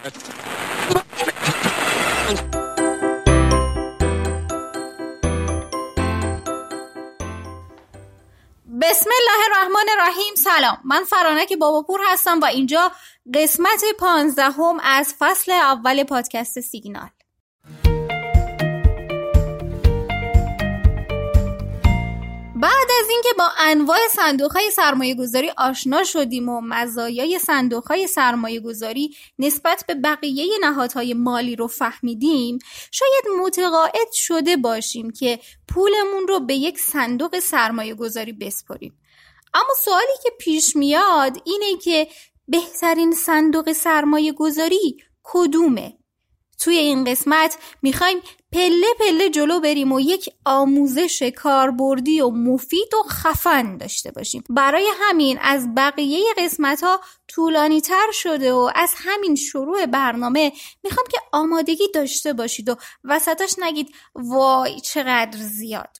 بسم الله الرحمن الرحیم. سلام، من فرانک باباپور هستم و اینجا قسمت 15 از فصل اول پادکست سیگنال. بعد از اینکه با انواع صندوق‌های سرمایه‌گذاری آشنا شدیم و مزایای صندوق‌های سرمایه‌گذاری نسبت به بقیه نهادهای مالی رو فهمیدیم، شاید متقاعد شده باشیم که پولمون رو به یک صندوق سرمایه‌گذاری بسپاریم. اما سوالی که پیش میاد اینه که بهترین صندوق سرمایه‌گذاری کدومه؟ توی این قسمت میخوایم پله پله جلو بریم و یک آموزش کاربردی و مفید و خفن داشته باشیم. برای همین از بقیه قسمت‌ها طولانی تر شده و از همین شروع برنامه میخوام که آمادگی داشته باشید و وسطش نگید وای چقدر زیاد.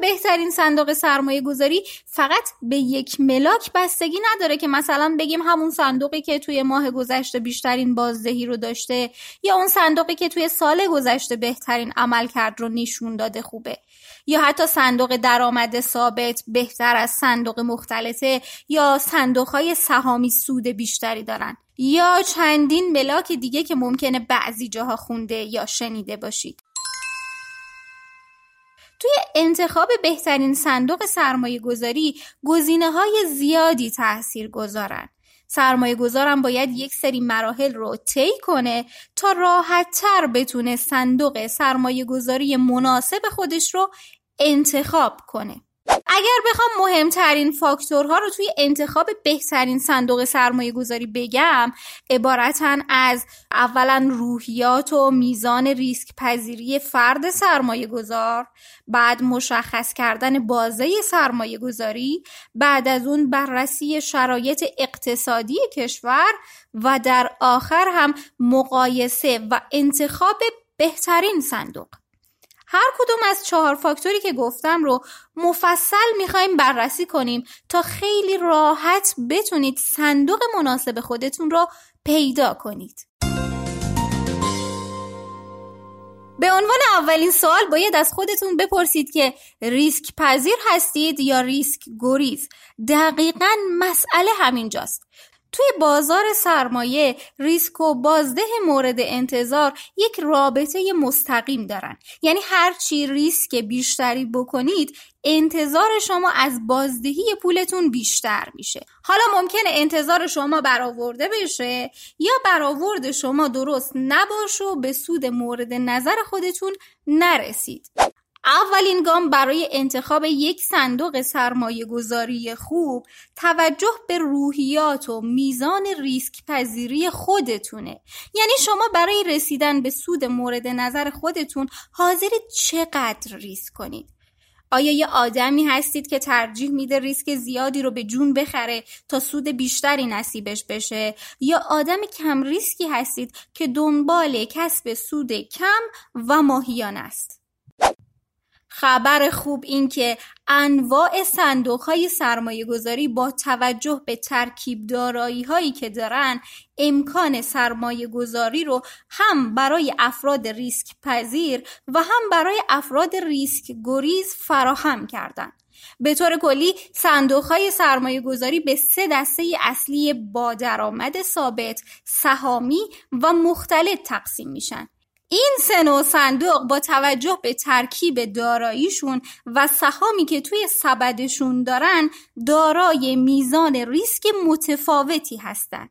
بهترین صندوق سرمایه گذاری فقط به یک ملاک بستگی نداره که مثلا بگیم همون صندوقی که توی ماه گذشته بیشترین بازدهی رو داشته یا اون صندوقی که توی سال گذشته بهترین عملکرد رو نشون داده خوبه، یا حتی صندوق درآمد ثابت بهتر از صندوق مختلطه یا صندوق‌های سهامی سود بیشتری دارن، یا چندین ملاک دیگه که ممکنه بعضی جاها خونده یا شنیده باشید. توی انتخاب بهترین صندوق سرمایه گذاری گزینه‌های زیادی تأثیر گذارن. سرمایه گذارم باید یک سری مراحل رو طی کنه تا راحت‌تر بتونه صندوق سرمایه گذاری مناسب خودش رو انتخاب کنه. اگر بخوام مهمترین فاکتورها رو توی انتخاب بهترین صندوق سرمایه گذاری بگم، عبارتن از اولا روحیات و میزان ریسک پذیری فرد سرمایه گذار، بعد مشخص کردن بازه سرمایه گذاری، بعد از اون بررسی شرایط اقتصادی کشور و در آخر هم مقایسه و انتخاب بهترین صندوق. هر کدوم از 4 فاکتوری که گفتم رو مفصل میخوایم بررسی کنیم تا خیلی راحت بتونید صندوق مناسب خودتون رو پیدا کنید. به عنوان اولین سوال باید از خودتون بپرسید که ریسک پذیر هستید یا ریسک گریز؟ دقیقاً مسئله همینجاست. توی بازار سرمایه ریسک و بازده مورد انتظار یک رابطه مستقیم دارن، یعنی هر چی ریسک بیشتری بکنید انتظار شما از بازدهی پولتون بیشتر میشه. حالا ممکنه انتظار شما برآورده بشه یا برآورد شما درست نباشه و به سود مورد نظر خودتون نرسید. اولین گام برای انتخاب یک صندوق سرمایه گذاری خوب توجه به روحیات و میزان ریسک پذیری خودتونه. یعنی شما برای رسیدن به سود مورد نظر خودتون حاضرید چقدر ریسک کنید؟ آیا یه آدمی هستید که ترجیح میده ریسک زیادی رو به جون بخره تا سود بیشتری نصیبش بشه، یا آدم کم ریسکی هستید که دنبال کسب سود کم و ماهیانه است؟ خبر خوب این که انواع صندوق‌های سرمایه‌گذاری با توجه به ترکیب دارایی‌هایی که دارن امکان سرمایه‌گذاری رو هم برای افراد ریسک پذیر و هم برای افراد ریسک گریز فراهم کردن. به طور کلی صندوق‌های سرمایه‌گذاری به 3 دسته اصلی با درآمد ثابت، سهامی و مختلط تقسیم میشن. این 3 نوع صندوق با توجه به ترکیب داراییشون و سهامی که توی سبدشون دارن دارای میزان ریسک متفاوتی هستن.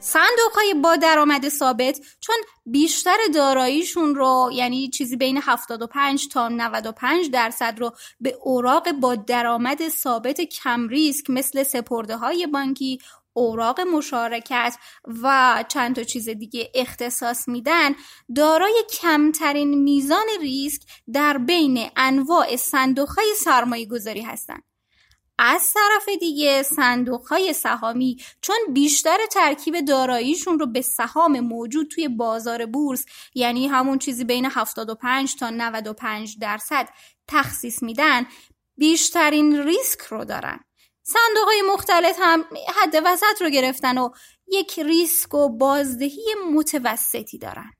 صندوق‌های با درآمد ثابت چون بیشتر داراییشون رو، یعنی چیزی بین 75 تا 95% رو به اوراق با درآمد ثابت کم ریسک مثل سپرده‌های بانکی، اوراق مشارکت و چند تا چیز دیگه اختصاص میدن، دارای کمترین میزان ریسک در بین انواع صندوق‌های سرمایه‌گذاری هستند. از طرف دیگه صندوق‌های سهامی چون بیشتر ترکیب داراییشون رو به سهام موجود توی بازار بورس، یعنی همون چیزی بین 75 تا 95% تخصیص میدن، بیشترین ریسک رو دارن. صندوق‌های مختلط هم حد وسط رو گرفتن و یک ریسک و بازدهی متوسطی دارن.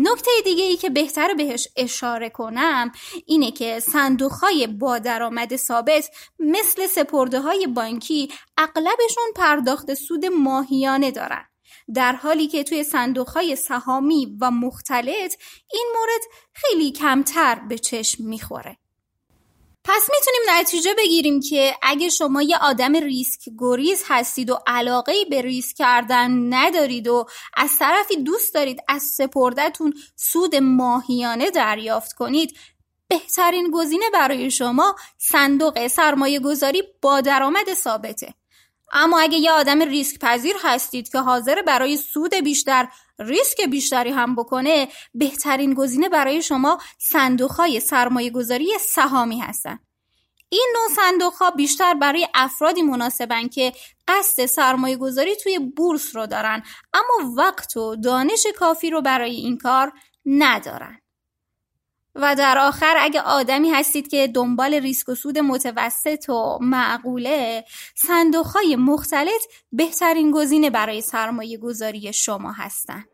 نکته دیگه ای که بهتر بهش اشاره کنم اینه که صندوق‌های با درآمد ثابت مثل سپرده‌های بانکی اغلبشون پرداخت سود ماهیانه دارن، در حالی که توی صندوق‌های سهامی و مختلط این مورد خیلی کمتر به چشم میخوره. پس میتونیم نتیجه بگیریم که اگه شما یه آدم ریسک گریز هستید و علاقه‌ای به ریسک کردن ندارید و از طرفی دوست دارید از سپرده‌تون سود ماهیانه دریافت کنید، بهترین گزینه برای شما صندوق سرمایه گذاری با درآمد ثابته. اما اگه یه آدم ریسک پذیر هستید که حاضر برای سود بیشتر ریسک بیشتری هم بکنه، بهترین گزینه برای شما صندوق‌های سرمایه‌گذاری سهامی هستن. این نوع صندوق‌ها بیشتر برای افرادی مناسبن که قصد سرمایه‌گذاری توی بورس رو دارن اما وقت و دانش کافی رو برای این کار ندارن. و در آخر اگه آدمی هستید که دنبال ریسک و سود متوسط و معقوله، صندوق‌های مختلط بهترین گزینه برای سرمایه گذاری شما هستن.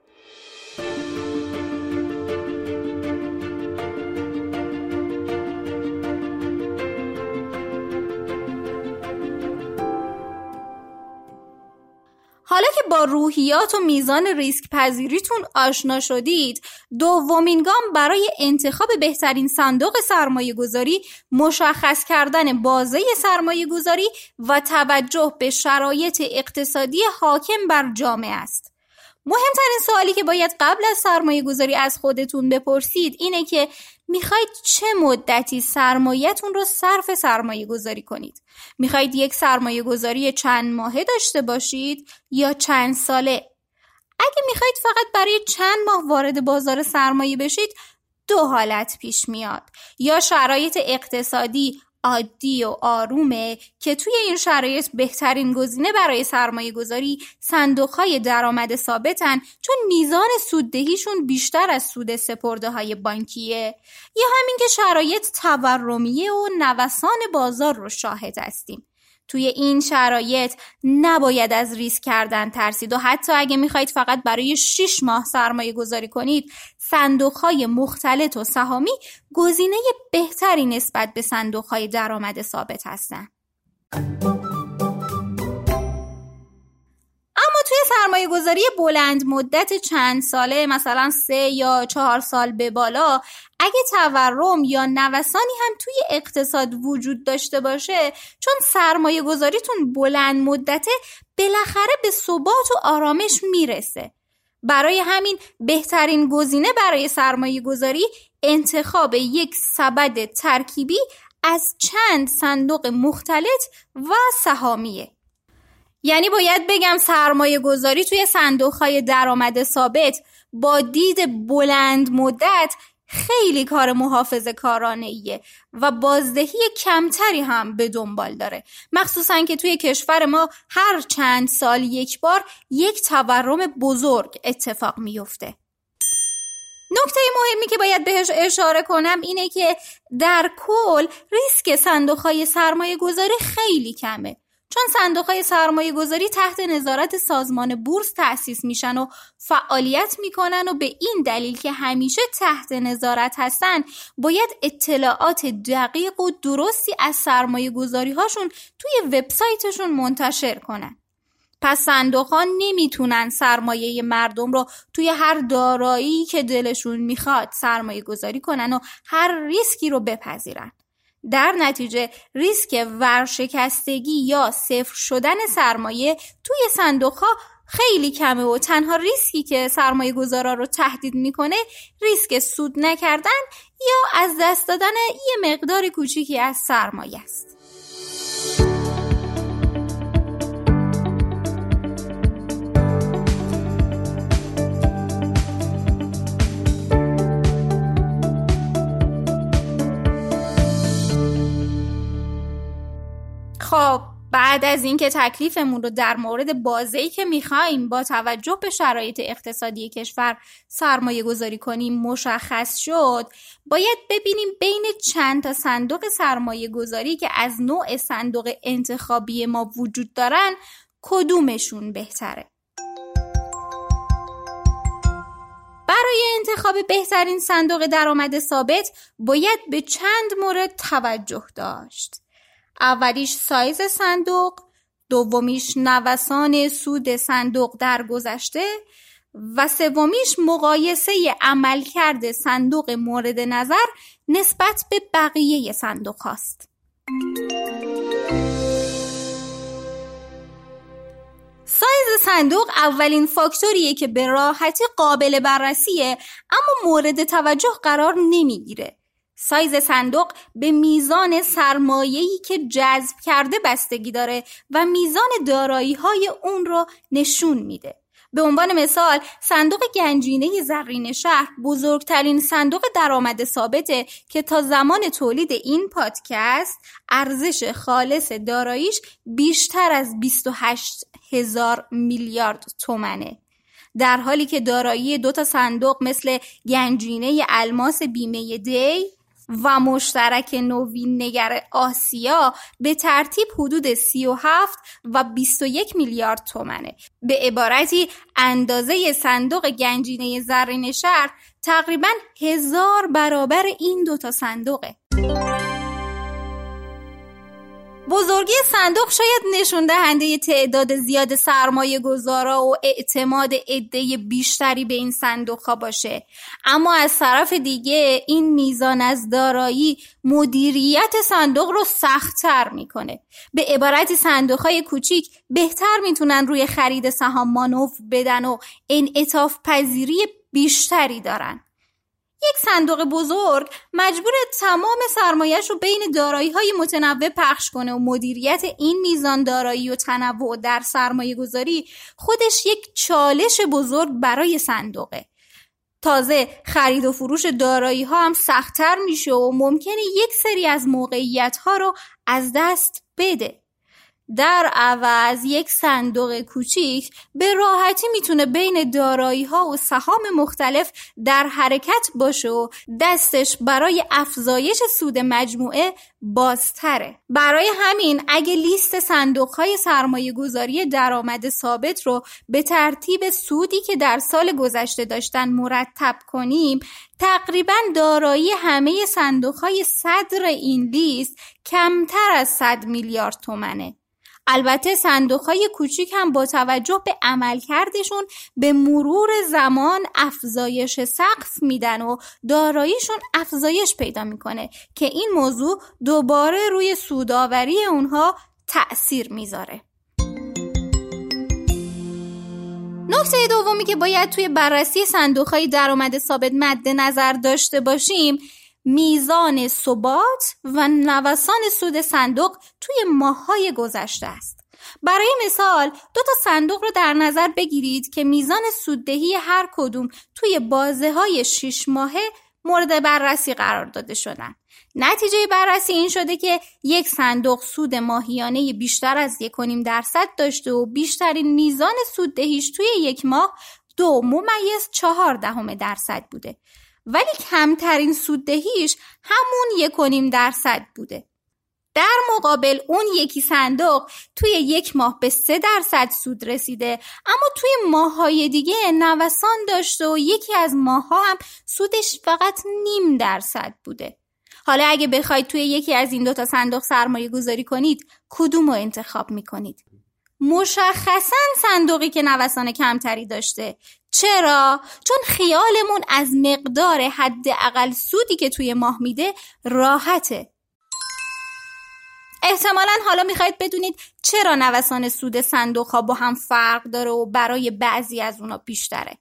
حالا که با روحیات و میزان ریسک پذیریتون آشنا شدید، دومین گام برای انتخاب بهترین صندوق سرمایه گذاری مشخص کردن بازه سرمایه گذاری و توجه به شرایط اقتصادی حاکم بر جامعه است. مهمترین سوالی که باید قبل از سرمایه گذاری از خودتون بپرسید اینه که میخواید چه مدتی سرمایه‌تون رو صرف سرمایه گذاری کنید؟ میخواید یک سرمایه گذاری چند ماهه داشته باشید یا چند ساله؟ اگه میخواید فقط برای چند ماه وارد بازار سرمایه بشید، دو حالت پیش میاد. یا شرایط اقتصادی عادی و آرومه که توی این شرایط بهترین گزینه برای سرمایه گذاری صندوق‌های درآمد ثابتن، چون میزان سوددهیشون بیشتر از سود سپرده‌های بانکیه، یا همین که شرایط تورمیه و نوسان بازار رو شاهد هستیم. توی این شرایط نباید از ریسک کردن ترسید و حتی اگه میخواید فقط برای 6 ماه سرمایه گذاری کنید، صندوق‌های مختلط و سهامی گزینه بهتری نسبت به صندوق‌های درآمد ثابت هستند. اما توی سرمایه گذاری بلند مدت چند ساله، مثلا 3 یا 4 سال به بالا، اگه تورم یا نوسانی هم توی اقتصاد وجود داشته باشه، چون سرمایه گذاریتون بلند مدته، بالاخره به ثبات و آرامش میرسه. برای همین بهترین گزینه برای سرمایه گذاری انتخاب یک سبد ترکیبی از چند صندوق مختلط و سهامیه. یعنی باید بگم سرمایه گذاری توی صندوق‌های درآمد ثابت با دید بلند مدت خیلی کار محافظه‌کارانه‌ایه و بازدهی کمتری هم به دنبال داره، مخصوصاً که توی کشور ما هر چند سال یک بار یک تورم بزرگ اتفاق میفته. نکته مهمی که باید بهش اشاره کنم اینه که در کل ریسک صندوق‌های سرمایه گذاری خیلی کمه، چون صندوق‌های سرمایه گذاری تحت نظارت سازمان بورس تأسیس میشن و فعالیت میکنن و به این دلیل که همیشه تحت نظارت هستن، باید اطلاعات دقیق و درستی از سرمایه گذاری هاشون توی وبسایتشون منتشر کنن. پس صندوق‌ها نمیتونن سرمایه مردم رو توی هر دارایی که دلشون میخواد سرمایه گذاری کنن و هر ریسکی رو بپذیرن. در نتیجه ریسک ورشکستگی یا صفر شدن سرمایه توی صندوق‌ها خیلی کمه و تنها ریسکی که سرمایه گذارا رو تهدید میکنه ریسک سود نکردن یا از دست دادن یه مقدار کوچیکی از سرمایه است. بعد از اینکه تکلیفمون رو در مورد بازه‌ای که می‌خوایم با توجه به شرایط اقتصادی کشور سرمایه‌گذاری کنیم مشخص شد، باید ببینیم بین چند تا صندوق سرمایه‌گذاری که از نوع صندوق انتخابی ما وجود دارن کدومشون بهتره. برای انتخاب بهترین صندوق درآمد ثابت باید به چند مورد توجه داشت. اولیش سایز صندوق، دومیش نوسان سود صندوق در گذشته و سومیش مقایسه عملکرد صندوق مورد نظر نسبت به بقیه صندوق هاست. سایز صندوق اولین فاکتوریه که به راحتی قابل بررسیه اما مورد توجه قرار نمیگیره. سایز صندوق به میزان سرمایه‌ای که جذب کرده بستگی داره و میزان دارایی‌های اون رو نشون میده. به عنوان مثال صندوق گنجینه زرین شهر بزرگترین صندوق درآمد ثابته که تا زمان تولید این پادکست ارزش خالص داراییش بیشتر از 28,000 میلیارد تومانه، در حالی که دارایی دو تا صندوق مثل گنجینه الماس بیمه دی و مشترک نوین نگر آسیا به ترتیب حدود 37 و 21 میلیارد تومنه. به عبارتی اندازه صندوق گنجینه زرین شهر تقریباً 1000 برابر این دوتا صندوقه. بزرگی صندوق شاید نشون دهنده تعداد زیاد سرمایه گذارا و اعتماد عده بیشتری به این صندوق‌ها باشه، اما از طرف دیگه این میزان از دارایی مدیریت صندوق رو سخت‌تر میکنه. به عبارتی صندوق‌های کوچیک بهتر میتونن روی خرید سهام مانور بدن و انعطاف پذیری بیشتری دارن. یک صندوق بزرگ مجبور تمام سرمایه‌اش رو بین دارایی‌های متنوع پخش کنه و مدیریت این میزان دارایی و تنوع در سرمایه‌گذاری خودش یک چالش بزرگ برای صندوقه. تازه خرید و فروش دارایی‌ها هم سخت‌تر میشه و ممکنه یک سری از موقعیت‌ها رو از دست بده. در عوض یک صندوق کوچیک به راحتی میتونه بین دارایی‌ها و سهام مختلف در حرکت باشه و دستش برای افزایش سود مجموعه بازتره. برای همین اگه لیست صندوق‌های سرمایه‌گذاری درآمد ثابت رو به ترتیب سودی که در سال گذشته داشتن مرتب کنیم، تقریباً دارایی همه صندوق‌های صدر این لیست کمتر از 100 میلیارد تومنه. البته صندوق‌های کوچیک هم با توجه به عملکردشون به مرور زمان افزایش سقف میدن و داراییشون افزایش پیدا میکنه که این موضوع دوباره روی سودآوری اونها تأثیر میذاره. نکته دومی که باید توی بررسی صندوق‌های درآمد ثابت مد نظر داشته باشیم میزان ثبات و نوسان سود صندوق توی ماه‌های گذشته است. برای مثال دو تا صندوق رو در نظر بگیرید که میزان سوددهی هر کدوم توی بازه‌های 6 ماهه مورد بررسی قرار داده شدن. نتیجه بررسی این شده که یک صندوق سود ماهیانه بیشتر از 1.5% داشته و بیشترین میزان سوددهیش توی یک ماه 2.4% بوده، ولی کمترین سوددهیش همون 1.5% بوده. در مقابل اون یکی صندوق توی یک ماه به 3% سود رسیده، اما توی ماه‌های دیگه نوسان داشته و یکی از ماه‌ها هم سودش فقط 0.5% بوده. حالا اگه بخواید توی یکی از این دوتا صندوق سرمایه گذاری کنید، کدوم رو انتخاب می‌کنید؟ مشخصاً صندوقی که نوسان کمتری داشته. چرا؟ چون خیالمون از مقدار حداقل سودی که توی ماه میده راحته. احتمالاً حالا میخواید بدونید چرا نوسان سود صندوق‌ها با هم فرق داره و برای بعضی از اونا بیشتره.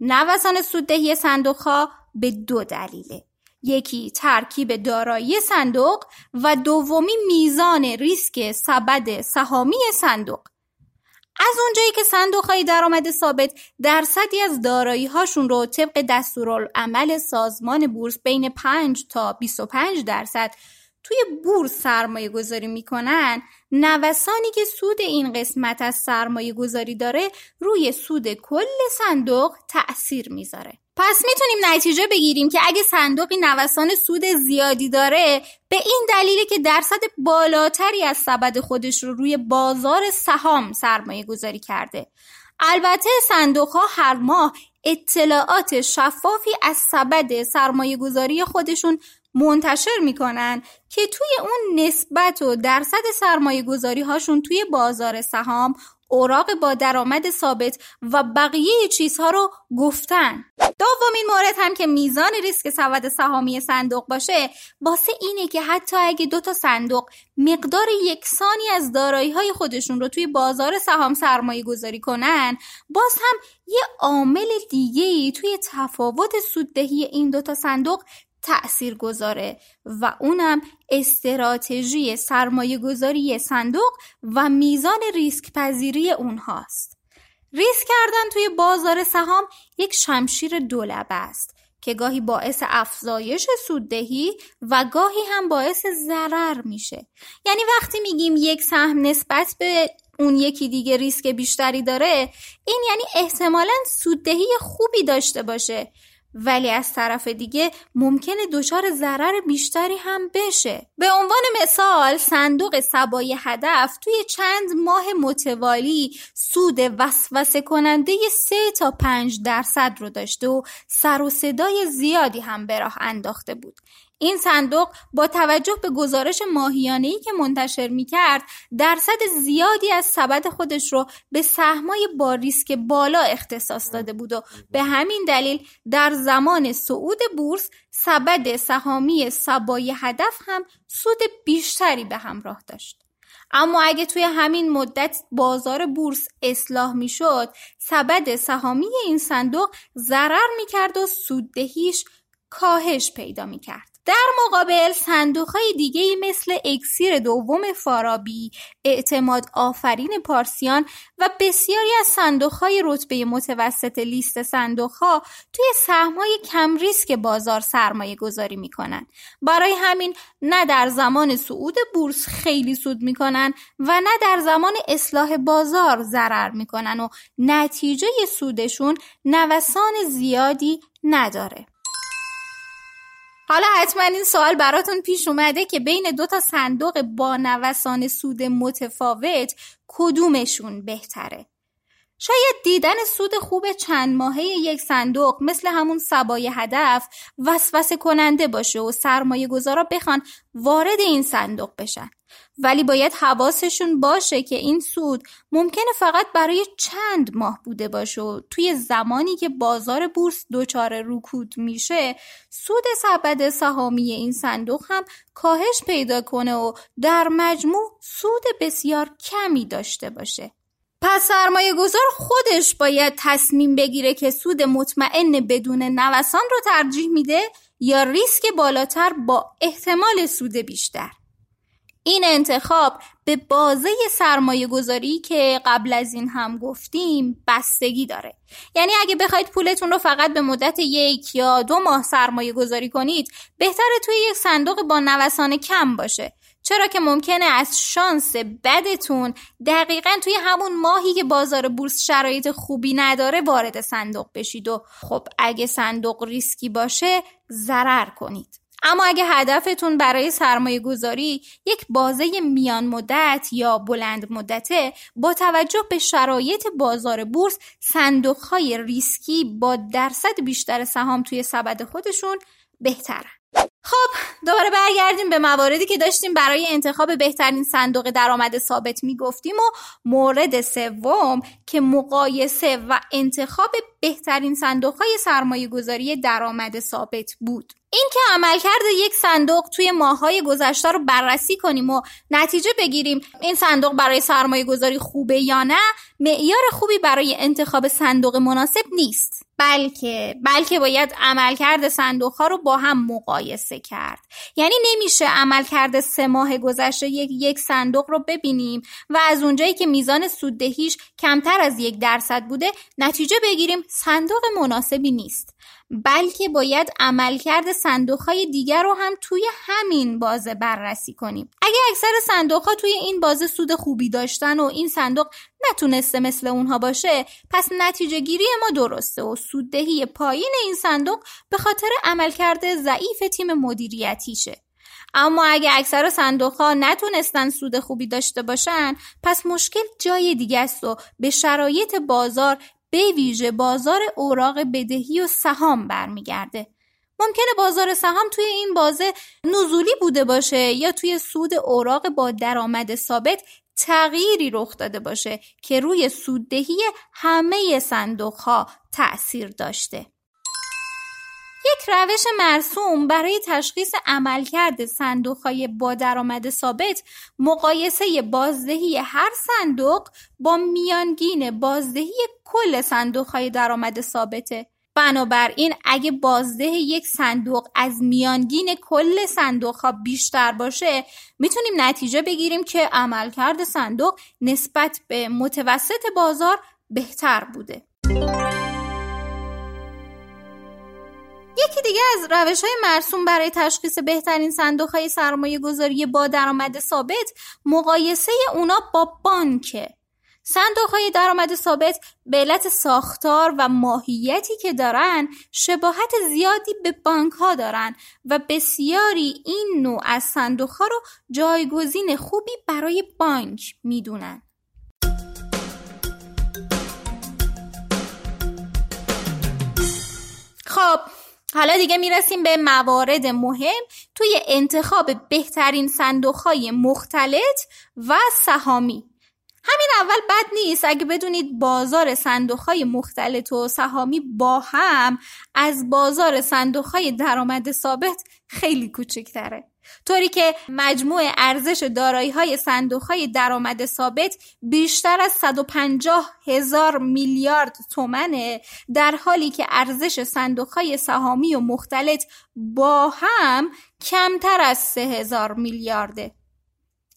نوسان سوددهی صندوق‌ها به 2 دلیله. یکی ترکیب دارایی صندوق و دومی میزان ریسک سبد سهامی صندوق. از اونجایی که صندوق‌های درآمد ثابت درصدی از دارایی‌هاشون رو طبق دستورالعمل سازمان بورس بین 5 تا 25% توی بورس سرمایه گذاری میکنن، نوسانی که سود این قسمت از سرمایه گذاری داره روی سود کل صندوق تأثیر میذاره. پس میتونیم نتیجه بگیریم که اگه صندوقی نوسان سود زیادی داره، به این دلیله که درصد بالاتری از سبد خودش رو روی بازار سهام سرمایه گذاری کرده. البته صندوق‌ها هر ماه اطلاعات شفافی از سبد سرمایه گذاری خودشون منتشر میکنن که توی اون نسبت و درصد سرمایه گذاری هاشون توی بازار سهام، اوراق با درآمد ثابت و بقیه چیزها رو گفتن. دومین مورد هم که میزان ریسک سبد سهامی صندوق باشه، واسه اینه که حتی اگه دو تا صندوق مقدار یکسانی از دارایی‌های خودشون رو توی بازار سهام سرمایه گذاری کنن، باز هم یه عامل دیگه‌ای توی تفاوت سوددهی این دو تا صندوق تأثیر گذاره و اونم استراتژی سرمایه گذاری صندوق و میزان ریسک پذیری اونهاست. ریسک کردن توی بازار سهام یک شمشیر دولبه است که گاهی باعث افزایش سوددهی و گاهی هم باعث ضرر میشه. یعنی وقتی میگیم یک سهم نسبت به اون یکی دیگه ریسک بیشتری داره، این یعنی احتمالاً سوددهی خوبی داشته باشه، ولی از طرف دیگه ممکنه دچار ضرر بیشتری هم بشه. به عنوان مثال، صندوق سبای هدف توی چند ماه متوالی سود وسوسه کننده 3-5% رو داشته و سر و صدای زیادی هم به راه انداخته بود. این صندوق با توجه به گزارش ماهیانه‌ای که منتشر می‌کرد، درصد زیادی از سبد خودش رو به سهمای با ریسک بالا اختصاص داده بود و به همین دلیل در زمان صعود بورس، سبد سهامی سبای هدف هم سود بیشتری به همراه داشت. اما اگه توی همین مدت بازار بورس اصلاح می‌شد، سبد سهامی این صندوق ضرر می‌کرد و سوددهیش کاهش پیدا می‌کرد. در مقابل، صندوق‌های دیگه‌ای مثل اکسیر دوم فارابی، اعتماد آفرین پارسیان و بسیاری از صندوق‌های رتبه متوسط لیست صندوق‌ها توی سهم‌های کم ریسک بازار سرمایه گذاری می‌کنن. برای همین نه در زمان صعود بورس خیلی سود می‌کنن و نه در زمان اصلاح بازار ضرر می‌کنن و نتیجه سودشون نوسان زیادی نداره. حالا حتما این سوال براتون پیش اومده که بین دو تا صندوق با نوسان سود متفاوت کدومشون بهتره؟ شاید دیدن سود خوب چند ماهه یک صندوق مثل همون سبای هدف وسوسه کننده باشه و سرمایه گذارا بخوان وارد این صندوق بشن، ولی باید حواسشون باشه که این سود ممکنه فقط برای چند ماه بوده باشه و توی زمانی که بازار بورس دچار رکود میشه، سود سبد سهامی این صندوق هم کاهش پیدا کنه و در مجموع سود بسیار کمی داشته باشه. پس سرمایه گذار خودش باید تصمیم بگیره که سود مطمئن بدون نوسان رو ترجیح میده یا ریسک بالاتر با احتمال سود بیشتر. این انتخاب به بازه سرمایه گذاری که قبل از این هم گفتیم بستگی داره. یعنی اگه بخواید پولتون رو فقط به مدت 1 یا 2 ماه سرمایه گذاری کنید، بهتره توی یک صندوق با نوسان کم باشه، چرا که ممکنه از شانس بدتون دقیقاً توی همون ماهی که بازار بورس شرایط خوبی نداره وارد صندوق بشید و خب اگه صندوق ریسکی باشه ضرر کنید. اما اگه هدفتون برای سرمایه گذاری یک بازه میان مدت یا بلند مدته، با توجه به شرایط بازار بورس صندوق‌های ریسکی با درصد بیشتر سهام توی سبد خودشون بهتره. خب دوباره برگردیم به مواردی که داشتیم برای انتخاب بهترین صندوق درآمد ثابت میگفتیم و مورد سوم که مقایسه و انتخاب بهترین صندوق‌های سرمایه‌گذاری درآمد ثابت بود. این که عملکرد یک صندوق توی ماه‌های گذشته رو بررسی کنیم و نتیجه بگیریم این صندوق برای سرمایه‌گذاری خوبه یا نه، معیار خوبی برای انتخاب صندوق مناسب نیست، بلکه باید عملکرد صندوق‌ها رو با هم مقایسه کرد. یعنی نمیشه عملکرد 3 ماه گذشته یک صندوق رو ببینیم و از اونجایی که میزان سوددهیش کمتر از 1% بوده نتیجه بگیریم صندوق مناسبی نیست. بلکه باید عملکرد صندوق‌های دیگر رو هم توی همین بازه بررسی کنیم. اگه اکثر صندوق‌ها توی این بازه سود خوبی داشتن و این صندوق نتونسته مثل اونها باشه، پس نتیجه گیری ما درسته و سوددهی پایین این صندوق به خاطر عملکرد ضعیف تیم مدیریتیشه. اما اگه اکثر صندوق‌ها نتونستن سود خوبی داشته باشن، پس مشکل جای دیگه است و به شرایط بازار، به ویژه بازار اوراق بدهی و سهام برمیگرده. ممکنه بازار سهام توی این بازه نزولی بوده باشه یا توی سود اوراق با درآمد ثابت تغییری رخ داده باشه که روی سوددهی همه صندوق‌ها تأثیر داشته. یک روش مرسوم برای تشخیص عملکرد صندوق‌های با درآمد ثابت، مقایسه بازدهی هر صندوق با میانگین بازدهی کل صندوق‌های درآمد ثابته. بنابراین اگه بازده یک صندوق از میانگین کل صندوق‌ها بیشتر باشه، میتونیم نتیجه بگیریم که عملکرد صندوق نسبت به متوسط بازار بهتر بوده. یکی دیگه از روش‌های مرسوم برای تشخیص بهترین صندوق‌های سرمایه‌گذاری با درآمد ثابت، مقایسه اونا با بانکه. صندوق‌های درآمد ثابت به علت ساختار و ماهیتی که دارن شباهت زیادی به بانک‌ها دارن و بسیاری این نوع از صندوق‌ها رو جایگزین خوبی برای بانک میدونن. خب حالا دیگه میرسیم به موارد مهم توی انتخاب بهترین صندوق‌های مختلط و سهامی. همین اول بد نیست اگه بدونید بازار صندوق‌های مختلط و سهامی با هم از بازار صندوق‌های درآمد ثابت خیلی کوچکتره، طوری که مجموع ارزش دارایی‌های صندوق‌های درآمد ثابت بیشتر از 150,000 میلیارد تومانه، در حالی که ارزش صندوق‌های سهامی و مختلط با هم کمتر از 3,000 میلیارده.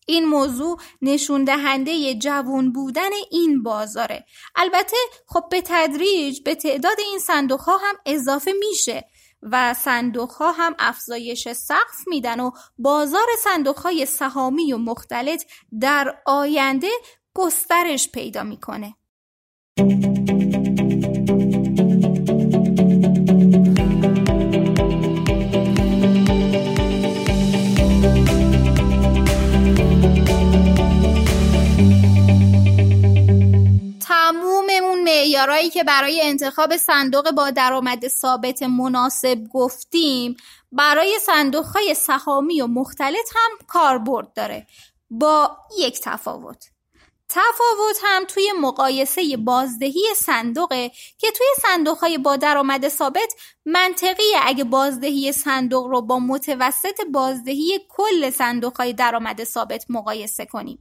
این موضوع نشون دهنده جوان بودن این بازاره. البته خب به تدریج به تعداد این صندوق‌ها هم اضافه میشه و صندوق‌ها هم افزایش سقف میدن و بازار صندوق‌های سهامی و مختلط در آینده گسترش پیدا میکنه. معیارایی که برای انتخاب صندوق با درآمد ثابت مناسب گفتیم، برای صندوق‌های سهامی و مختلط هم کاربرد داره، با یک تفاوت هم توی مقایسه بازدهی صندوقه که توی صندوق‌های با درآمد ثابت منطقیه اگه بازدهی صندوق رو با متوسط بازدهی کل صندوق‌های درآمد ثابت مقایسه کنیم،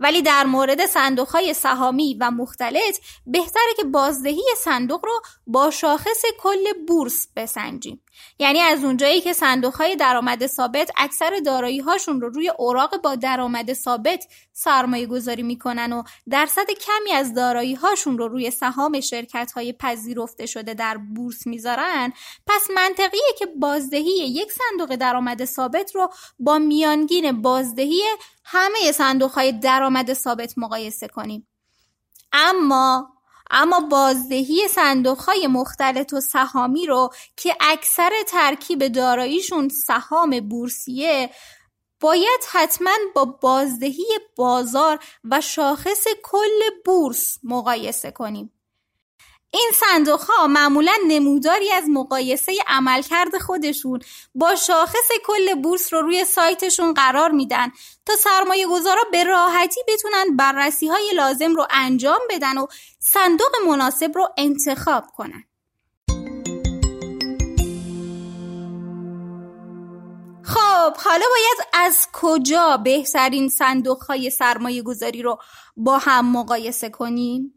ولی در مورد صندوق‌های سهامی و مختلط بهتره که بازدهی صندوق رو با شاخص کل بورس بسنجیم. یعنی از اونجایی که صندوق‌های درآمد ثابت اکثر دارایی‌هاشون رو روی اوراق با درآمد ثابت سرمایه‌گذاری می‌کنن و درصد کمی از دارایی‌هاشون رو روی سهام شرکت‌های پذیرفته شده در بورس می‌ذارن، پس منطقیه که بازدهی یک صندوق درآمد ثابت رو با میانگین بازدهی همه صندوق‌های درآمد ثابت مقایسه کنیم. اما بازدهی صندوق‌های مختلط و سهامی رو که اکثر ترکیب داراییشون سهام بورسیه، باید حتما با بازدهی بازار و شاخص کل بورس مقایسه کنیم. این صندوق‌ها معمولاً نموداری از مقایسه عملکرد خودشون با شاخص کل بورس رو روی سایتشون قرار میدن تا سرمایه‌گذارا به راحتی بتونن بررسی‌های لازم رو انجام بدن و صندوق مناسب رو انتخاب کنن. خب حالا باید از کجا بهترین صندوق‌های سرمایه‌گذاری رو با هم مقایسه کنیم؟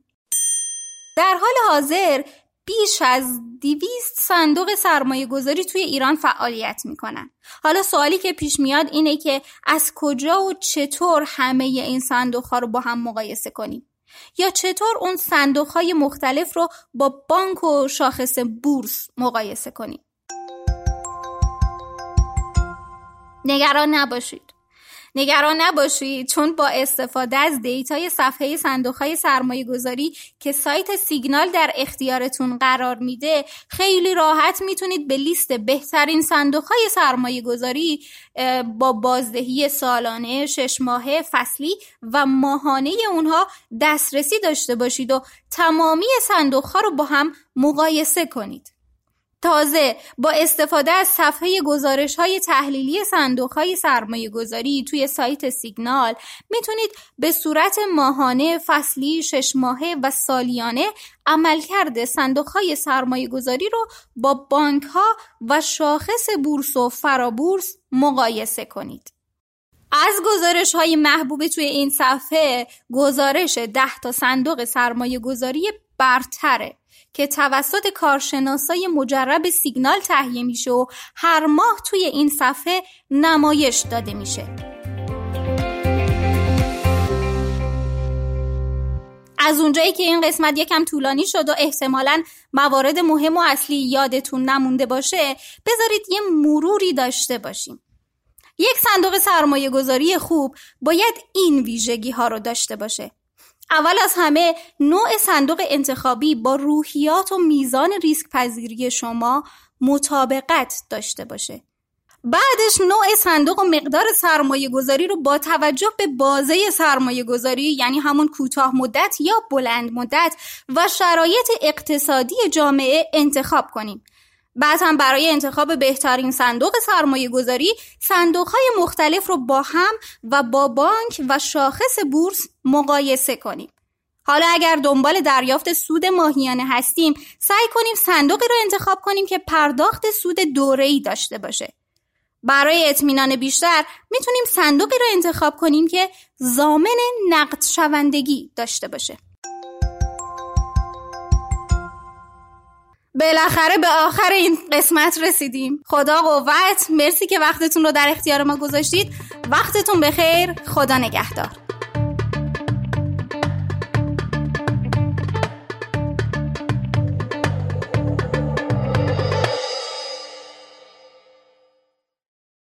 در حال حاضر بیش از 200 صندوق سرمایه گذاری توی ایران فعالیت میکنن. حالا سوالی که پیش میاد اینه که از کجا و چطور همه این صندوق ها رو با هم مقایسه کنیم. یا چطور اون صندوق‌های مختلف رو با بانک و شاخص بورس مقایسه کنیم. نگران نباشید چون با استفاده از دیتای صفحه صندوق‌های سرمایه‌گذاری که سایت سیگنال در اختیارتون قرار میده، خیلی راحت میتونید به لیست بهترین صندوق‌های سرمایه‌گذاری با بازدهی سالانه، 6 ماهه، فصلی و ماهانه اونها دسترسی داشته باشید و تمامی صندوق‌ها رو با هم مقایسه کنید. تازه با استفاده از صفحه گزارش‌های تحلیلی صندوق‌های سرمایه‌گذاری توی سایت سیگنال میتونید به صورت ماهانه، فصلی، 6 ماهه و سالیانه عملکرد صندوق‌های سرمایه‌گذاری رو با بانک‌ها و شاخص بورس و فرابورس مقایسه کنید. از گزارش‌های محبوب توی این صفحه، گزارش 10 تا صندوق سرمایه‌گذاری برتره که توسط کارشناسای مجرب سیگنال تهیه میشه و هر ماه توی این صفحه نمایش داده میشه. از اونجایی که این قسمت یکم طولانی شد و احتمالاً موارد مهم و اصلی یادتون نمونده باشه، بذارید یه مروری داشته باشیم. یک صندوق سرمایه گذاری خوب باید این ویژگی ها رو داشته باشه. اول از همه، نوع صندوق انتخابی با روحیات و میزان ریسک پذیری شما مطابقت داشته باشه. بعدش نوع صندوق و مقدار سرمایه گذاری رو با توجه به بازه سرمایه گذاری، یعنی همون کوتاه مدت یا بلند مدت و شرایط اقتصادی جامعه انتخاب کنیم. بعد هم برای انتخاب بهترین صندوق سرمایه گذاری، صندوق‌های مختلف رو با هم و با بانک و شاخص بورس مقایسه کنیم. حالا اگر دنبال دریافت سود ماهیانه هستیم، سعی کنیم صندوقی رو انتخاب کنیم که پرداخت سود دوره‌ای داشته باشه. برای اطمینان بیشتر میتونیم صندوقی رو انتخاب کنیم که ضامن نقد شوندگی داشته باشه. بالاخره به آخر این قسمت رسیدیم. خدا قوت. مرسی که وقتتون رو در اختیار ما گذاشتید. وقتتون بخیر. خدا نگهدار.